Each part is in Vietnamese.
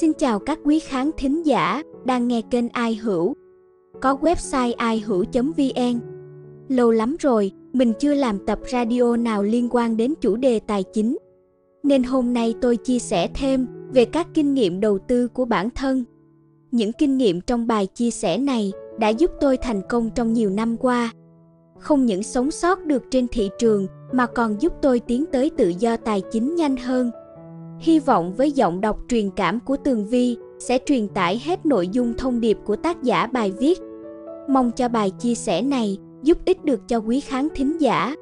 Xin chào các quý khán thính giả đang nghe kênh Ai Hữu. Có website IHuu.vn. Lâu lắm rồi, mình chưa làm tập radio nào liên quan đến chủ đề tài chính. Nên hôm nay tôi chia sẻ thêm về các kinh nghiệm đầu tư của bản thân. Những kinh nghiệm trong bài chia sẻ này đã giúp tôi thành công trong nhiều năm qua. Không những sống sót được trên thị trường mà còn giúp tôi tiến tới tự do tài chính nhanh hơn. Hy vọng với giọng đọc truyền cảm của Tường Vy sẽ truyền tải hết nội dung thông điệp của tác giả bài viết. Mong cho bài chia sẻ này giúp ích được cho quý khán thính giả.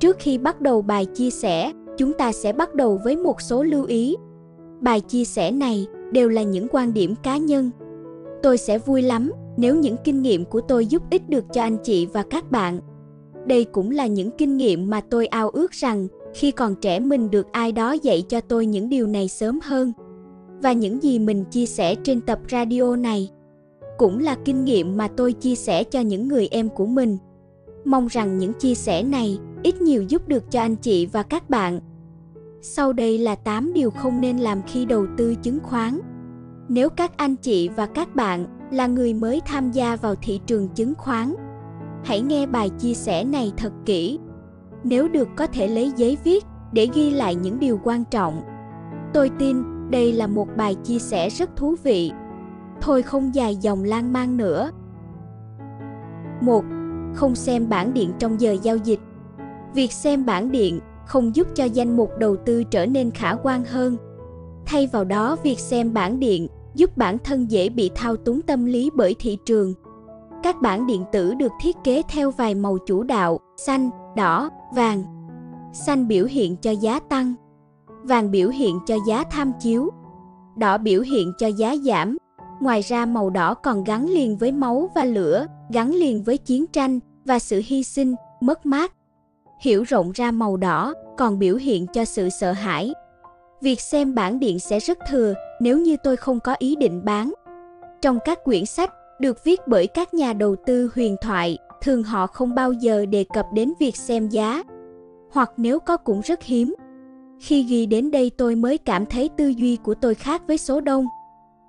Trước khi bắt đầu bài chia sẻ, chúng ta sẽ bắt đầu với một số lưu ý. Bài chia sẻ này đều là những quan điểm cá nhân. Tôi sẽ vui lắm nếu những kinh nghiệm của tôi giúp ích được cho anh chị và các bạn. Đây cũng là những kinh nghiệm mà tôi ao ước rằng khi còn trẻ mình được ai đó dạy cho tôi những điều này sớm hơn. Và những gì mình chia sẻ trên tập radio này cũng là kinh nghiệm mà tôi chia sẻ cho những người em của mình. Mong rằng những chia sẻ này ít nhiều giúp được cho anh chị và các bạn. Sau đây là 8 điều không nên làm khi đầu tư chứng khoán. Nếu các anh chị và các bạn là người mới tham gia vào thị trường chứng khoán, hãy nghe bài chia sẻ này thật kỹ. Nếu được, có thể lấy giấy viết để ghi lại những điều quan trọng. Tôi tin đây là một bài chia sẻ rất thú vị. Thôi không dài dòng lan man nữa. 1. Không xem bảng điện trong giờ giao dịch. Việc xem bảng điện không giúp cho danh mục đầu tư trở nên khả quan hơn. Thay vào đó, việc xem bảng điện giúp bản thân dễ bị thao túng tâm lý bởi thị trường. Các bảng điện tử được thiết kế theo vài màu chủ đạo, xanh, đỏ, vàng. Xanh biểu hiện cho giá tăng, vàng biểu hiện cho giá tham chiếu, đỏ biểu hiện cho giá giảm. Ngoài ra, màu đỏ còn gắn liền với máu và lửa, gắn liền với chiến tranh và sự hy sinh, mất mát. Hiểu rộng ra, màu đỏ còn biểu hiện cho sự sợ hãi. Việc xem bảng điện sẽ rất thừa nếu như tôi không có ý định bán. Trong các quyển sách được viết bởi các nhà đầu tư huyền thoại, thường họ không bao giờ đề cập đến việc xem giá, hoặc nếu có cũng rất hiếm. Khi ghi đến đây tôi mới cảm thấy tư duy của tôi khác với số đông.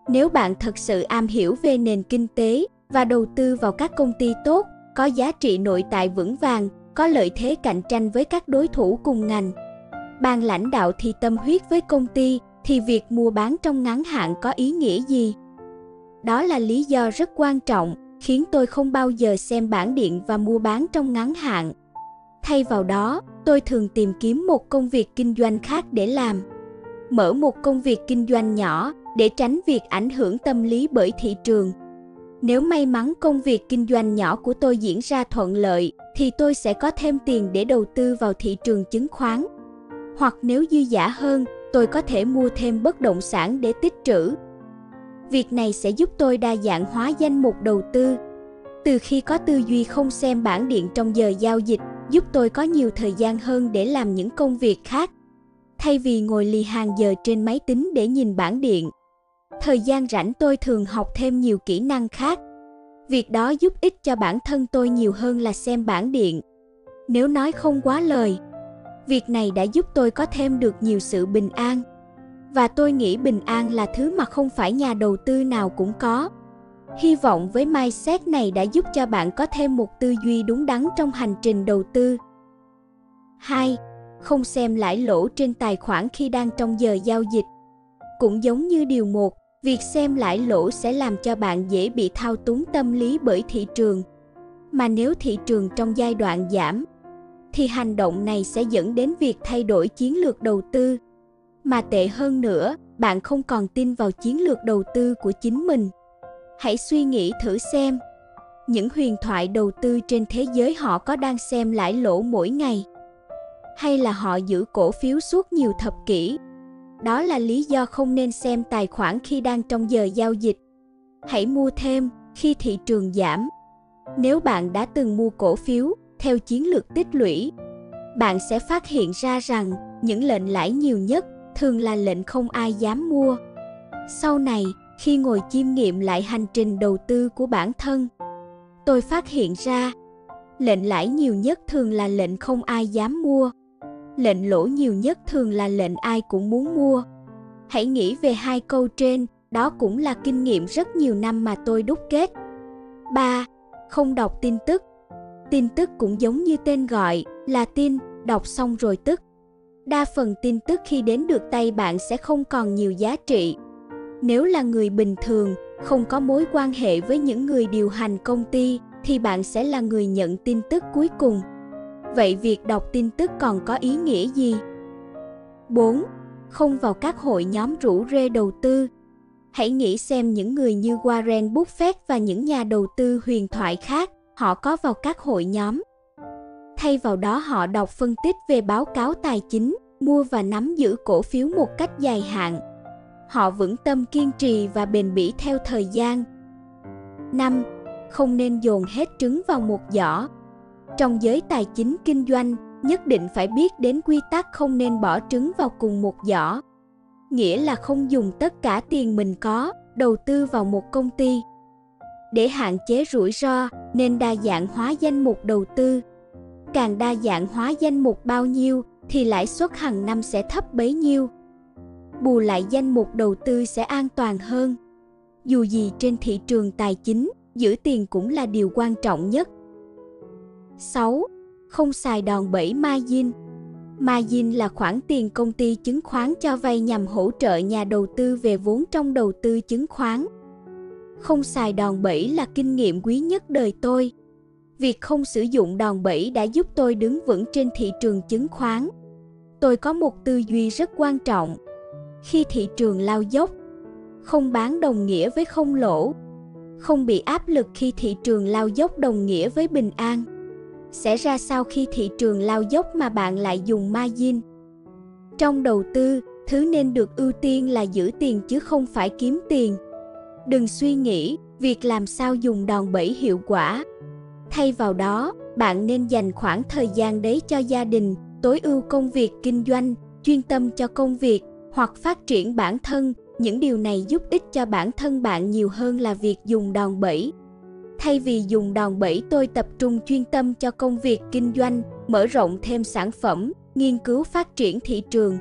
Nếu bạn thật sự am hiểu về nền kinh tế và đầu tư vào các công ty tốt, có giá trị nội tại vững vàng, có lợi thế cạnh tranh với các đối thủ cùng ngành, ban lãnh đạo thì tâm huyết với công ty, thì việc mua bán trong ngắn hạn có ý nghĩa gì? Đó là lý do rất quan trọng khiến tôi không bao giờ xem bảng điện và mua bán trong ngắn hạn. Thay vào đó, tôi thường tìm kiếm một công việc kinh doanh khác để làm. Mở một công việc kinh doanh nhỏ để tránh việc ảnh hưởng tâm lý bởi thị trường. Nếu may mắn công việc kinh doanh nhỏ của tôi diễn ra thuận lợi, thì tôi sẽ có thêm tiền để đầu tư vào thị trường chứng khoán. Hoặc nếu dư dả hơn, tôi có thể mua thêm bất động sản để tích trữ. Việc này sẽ giúp tôi đa dạng hóa danh mục đầu tư. Từ khi có tư duy không xem bảng điện trong giờ giao dịch, giúp tôi có nhiều thời gian hơn để làm những công việc khác. Thay vì ngồi lì hàng giờ trên máy tính để nhìn bảng điện, thời gian rảnh tôi thường học thêm nhiều kỹ năng khác. Việc đó giúp ích cho bản thân tôi nhiều hơn là xem bảng điện. Nếu nói không quá lời, việc này đã giúp tôi có thêm được nhiều sự bình an. Và tôi nghĩ bình an là thứ mà không phải nhà đầu tư nào cũng có. Hy vọng với mindset này đã giúp cho bạn có thêm một tư duy đúng đắn trong hành trình đầu tư. 2. Không xem lãi lỗ trên tài khoản khi đang trong giờ giao dịch. Cũng giống như điều 1, việc xem lãi lỗ sẽ làm cho bạn dễ bị thao túng tâm lý bởi thị trường. Mà nếu thị trường trong giai đoạn giảm, thì hành động này sẽ dẫn đến việc thay đổi chiến lược đầu tư. Mà tệ hơn nữa, bạn không còn tin vào chiến lược đầu tư của chính mình. Hãy suy nghĩ thử xem, những huyền thoại đầu tư trên thế giới họ có đang xem lãi lỗ mỗi ngày, hay là họ giữ cổ phiếu suốt nhiều thập kỷ? Đó là lý do không nên xem tài khoản khi đang trong giờ giao dịch. Hãy mua thêm khi thị trường giảm. Nếu bạn đã từng mua cổ phiếu theo chiến lược tích lũy, bạn sẽ phát hiện ra rằng những lệnh lãi nhiều nhất thường là lệnh không ai dám mua. Sau này, khi ngồi chiêm nghiệm lại hành trình đầu tư của bản thân, tôi phát hiện ra lệnh lãi nhiều nhất thường là lệnh không ai dám mua. Lệnh lỗ nhiều nhất thường là lệnh ai cũng muốn mua. Hãy nghĩ về hai câu trên, đó cũng là kinh nghiệm rất nhiều năm mà tôi đúc kết. 3. Không đọc tin tức. Tin tức cũng giống như tên gọi, là tin, đọc xong rồi tức. Đa phần tin tức khi đến được tay bạn sẽ không còn nhiều giá trị. Nếu là người bình thường, không có mối quan hệ với những người điều hành công ty, thì bạn sẽ là người nhận tin tức cuối cùng. Vậy việc đọc tin tức còn có ý nghĩa gì? 4. Không vào các hội nhóm rủ rê đầu tư. Hãy nghĩ xem những người như Warren Buffett và những nhà đầu tư huyền thoại khác, họ có vào các hội nhóm. Thay vào đó họ đọc phân tích về báo cáo tài chính, mua và nắm giữ cổ phiếu một cách dài hạn. Họ vững tâm kiên trì và bền bỉ theo thời gian. 5. Không nên dồn hết trứng vào một giỏ. Trong giới tài chính kinh doanh, nhất định phải biết đến quy tắc không nên bỏ trứng vào cùng một giỏ. Nghĩa là không dùng tất cả tiền mình có, đầu tư vào một công ty. Để hạn chế rủi ro, nên đa dạng hóa danh mục đầu tư. Càng đa dạng hóa danh mục bao nhiêu, thì lãi suất hàng năm sẽ thấp bấy nhiêu. Bù lại danh mục đầu tư sẽ an toàn hơn. Dù gì trên thị trường tài chính, giữ tiền cũng là điều quan trọng nhất. 6. Không xài đòn bẩy margin. Margin là khoản tiền công ty chứng khoán cho vay nhằm hỗ trợ nhà đầu tư về vốn trong đầu tư chứng khoán. Không xài đòn bẩy là kinh nghiệm quý nhất đời tôi. Việc không sử dụng đòn bẩy đã giúp tôi đứng vững trên thị trường chứng khoán. Tôi có một tư duy rất quan trọng. Khi thị trường lao dốc, không bán đồng nghĩa với không lỗ. Không bị áp lực khi thị trường lao dốc đồng nghĩa với bình an. Sẽ ra sao khi thị trường lao dốc mà bạn lại dùng margin? Trong đầu tư, thứ nên được ưu tiên là giữ tiền chứ không phải kiếm tiền. Đừng suy nghĩ việc làm sao dùng đòn bẩy hiệu quả. Thay vào đó, bạn nên dành khoảng thời gian đấy cho gia đình, tối ưu công việc kinh doanh, chuyên tâm cho công việc, hoặc phát triển bản thân. Những điều này giúp ích cho bản thân bạn nhiều hơn là việc dùng đòn bẩy. Thay vì dùng đòn bẩy, tôi tập trung chuyên tâm cho công việc kinh doanh, mở rộng thêm sản phẩm, nghiên cứu phát triển thị trường.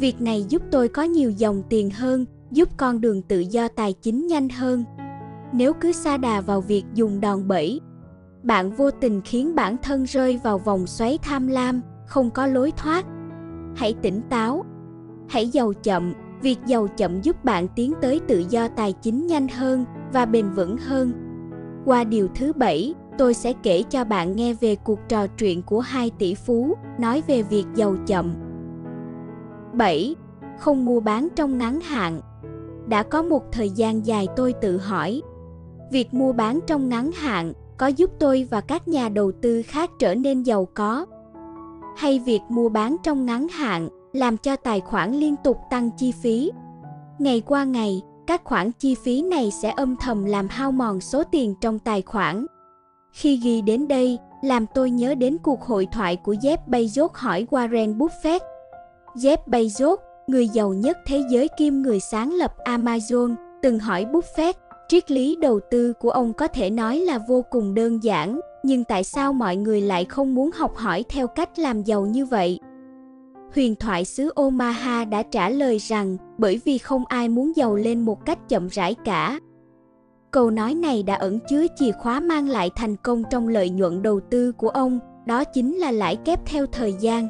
Việc này giúp tôi có nhiều dòng tiền hơn, giúp con đường tự do tài chính nhanh hơn. Nếu cứ sa đà vào việc dùng đòn bẩy, bạn vô tình khiến bản thân rơi vào vòng xoáy tham lam, không có lối thoát. Hãy tỉnh táo, hãy giàu chậm. Việc giàu chậm giúp bạn tiến tới tự do tài chính nhanh hơn và bền vững hơn. Qua điều thứ 7, tôi sẽ kể cho bạn nghe về cuộc trò chuyện của hai tỷ phú nói về việc giàu chậm. 7. Không mua bán trong ngắn hạn. Đã có một thời gian dài tôi tự hỏi, việc mua bán trong ngắn hạn có giúp tôi và các nhà đầu tư khác trở nên giàu có? Hay việc mua bán trong ngắn hạn làm cho tài khoản liên tục tăng chi phí? Ngày qua ngày, các khoản chi phí này sẽ âm thầm làm hao mòn số tiền trong tài khoản. Khi ghi đến đây, làm tôi nhớ đến cuộc hội thoại của Jeff Bezos hỏi Warren Buffett. Jeff Bezos, người giàu nhất thế giới kiêm người sáng lập Amazon, từng hỏi Buffett, triết lý đầu tư của ông có thể nói là vô cùng đơn giản, nhưng tại sao mọi người lại không muốn học hỏi theo cách làm giàu như vậy? Huyền thoại xứ Omaha đã trả lời rằng bởi vì không ai muốn giàu lên một cách chậm rãi cả. Câu nói này đã ẩn chứa chìa khóa mang lại thành công trong lợi nhuận đầu tư của ông, đó chính là lãi kép theo thời gian.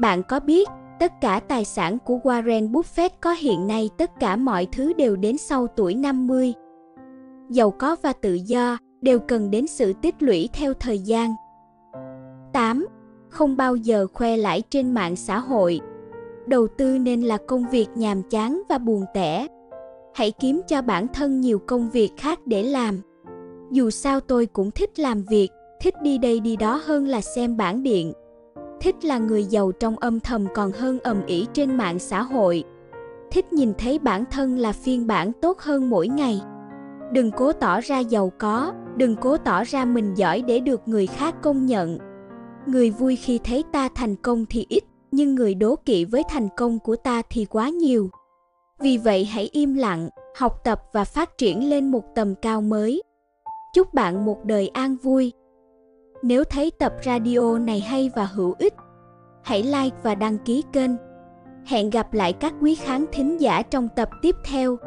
Bạn có biết, tất cả tài sản của Warren Buffett có hiện nay, tất cả mọi thứ đều đến sau tuổi 50. Giàu có và tự do đều cần đến sự tích lũy theo thời gian. 8. Không bao giờ khoe lãi trên mạng xã hội. Đầu tư nên là công việc nhàm chán và buồn tẻ. Hãy kiếm cho bản thân nhiều công việc khác để làm. Dù sao tôi cũng thích làm việc, thích đi đây đi đó hơn là xem bảng điện. Thích là người giàu trong âm thầm còn hơn ầm ĩ trên mạng xã hội. Thích nhìn thấy bản thân là phiên bản tốt hơn mỗi ngày. Đừng cố tỏ ra giàu có, đừng cố tỏ ra mình giỏi để được người khác công nhận. Người vui khi thấy ta thành công thì ít, nhưng người đố kỵ với thành công của ta thì quá nhiều. Vì vậy hãy im lặng, học tập và phát triển lên một tầm cao mới. Chúc bạn một đời an vui. Nếu thấy tập radio này hay và hữu ích, hãy like và đăng ký kênh. Hẹn gặp lại các quý khán thính giả trong tập tiếp theo.